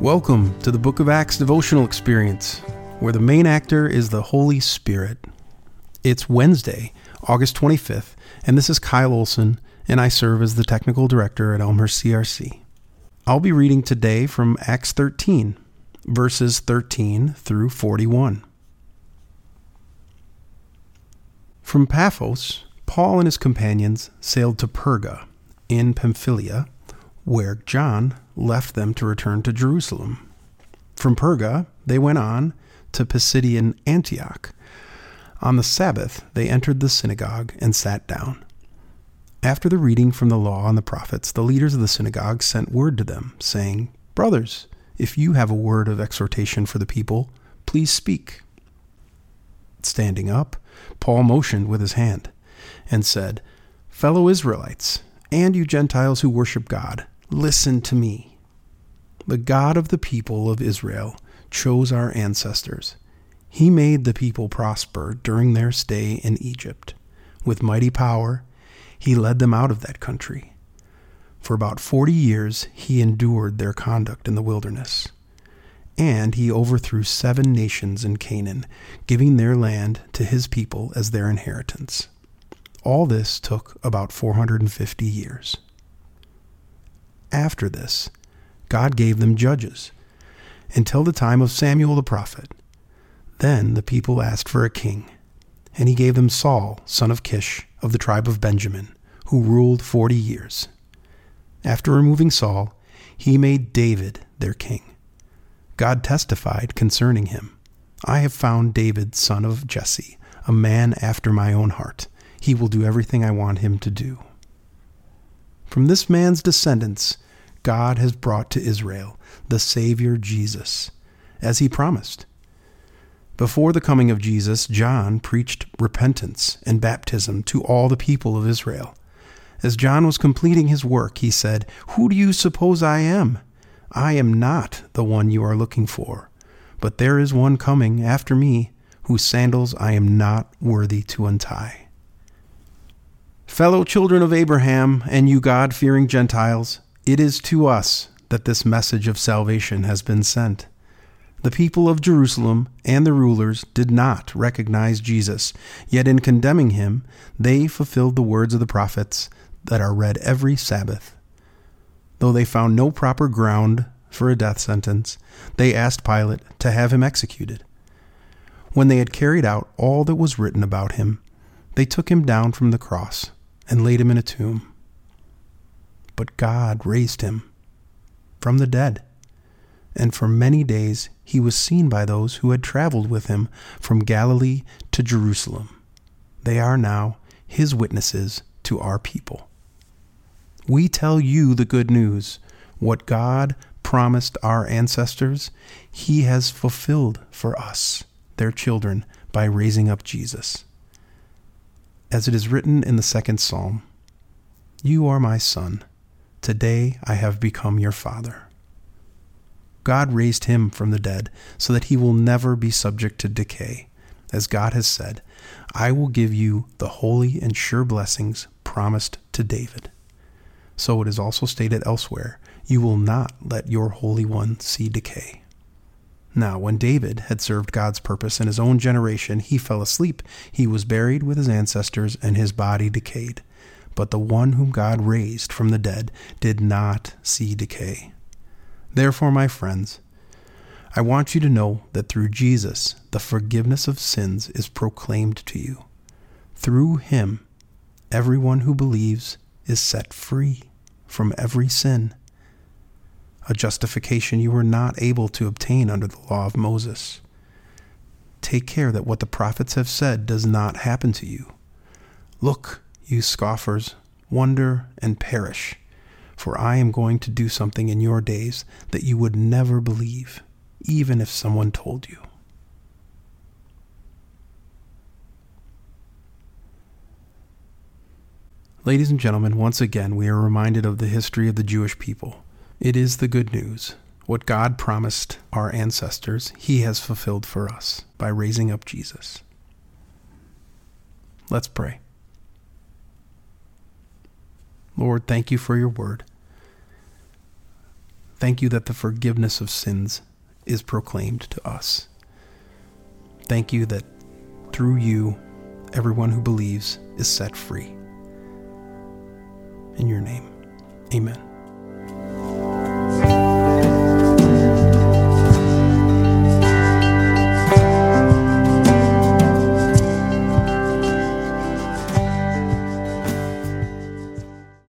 Welcome to the Book of Acts devotional experience, where the main actor is the Holy Spirit. It's Wednesday, August 25th, and this is Kyle Olson, and I serve as the technical director at Elmer CRC. I'll be reading today from Acts 13, verses 13 through 41. From Paphos, Paul and his companions sailed to Perga in Pamphylia, where John left them to return to Jerusalem. From Perga, they went on to Pisidian Antioch. On the Sabbath, they entered the synagogue and sat down. After the reading from the law and the prophets, the leaders of the synagogue sent word to them, saying, "Brothers, if you have a word of exhortation for the people, please speak." Standing up, Paul motioned with his hand and said, "Fellow Israelites, and you Gentiles who worship God, listen to me. The God of the people of Israel chose our ancestors. He made the people prosper during their stay in Egypt. With mighty power, he led them out of that country. For about 40 years, he endured their conduct in the wilderness. And he overthrew 7 nations in Canaan, giving their land to his people as their inheritance. All this took about 450 years. After this, God gave them judges until the time of Samuel the prophet. Then the people asked for a king, and he gave them Saul, son of Kish, of the tribe of Benjamin, who ruled 40 years. After removing Saul, he made David their king. God testified concerning him, 'I have found David, son of Jesse, a man after my own heart. He will do everything I want him to do.' From this man's descendants, God has brought to Israel the Savior Jesus, as he promised. Before the coming of Jesus, John preached repentance and baptism to all the people of Israel. As John was completing his work, he said, 'Who do you suppose I am? I am not the one you are looking for, but there is one coming after me whose sandals I am not worthy to untie.' Fellow children of Abraham and you God-fearing Gentiles, it is to us that this message of salvation has been sent. The people of Jerusalem and the rulers did not recognize Jesus, yet in condemning him, they fulfilled the words of the prophets that are read every Sabbath. Though they found no proper ground for a death sentence, they asked Pilate to have him executed. When they had carried out all that was written about him, they took him down from the cross and laid him in a tomb. But God raised him from the dead, and for many days he was seen by those who had traveled with him from Galilee to Jerusalem. They are now his witnesses to our people. We tell you the good news. What God promised our ancestors, he has fulfilled for us, their children, by raising up Jesus. As it is written in the 2nd Psalm, 'You are my son. Today I have become your father.' God raised him from the dead so that he will never be subject to decay. As God has said, 'I will give you the holy and sure blessings promised to David.' So it is also stated elsewhere, 'You will not let your Holy One see decay.' Now, when David had served God's purpose in his own generation, he fell asleep. He was buried with his ancestors, and his body decayed. But the one whom God raised from the dead did not see decay. Therefore, my friends, I want you to know that through Jesus, the forgiveness of sins is proclaimed to you. Through him, everyone who believes is set free from every sin, a justification you were not able to obtain under the law of Moses. Take care that what the prophets have said does not happen to you. 'Look, you scoffers, wonder and perish, for I am going to do something in your days that you would never believe, even if someone told you.'" Ladies and gentlemen, once again, we are reminded of the history of the Jewish people. It is the good news. What God promised our ancestors, he has fulfilled for us by raising up Jesus. Let's pray. Lord, thank you for your word. Thank you that the forgiveness of sins is proclaimed to us. Thank you that through you, everyone who believes is set free. In your name, amen.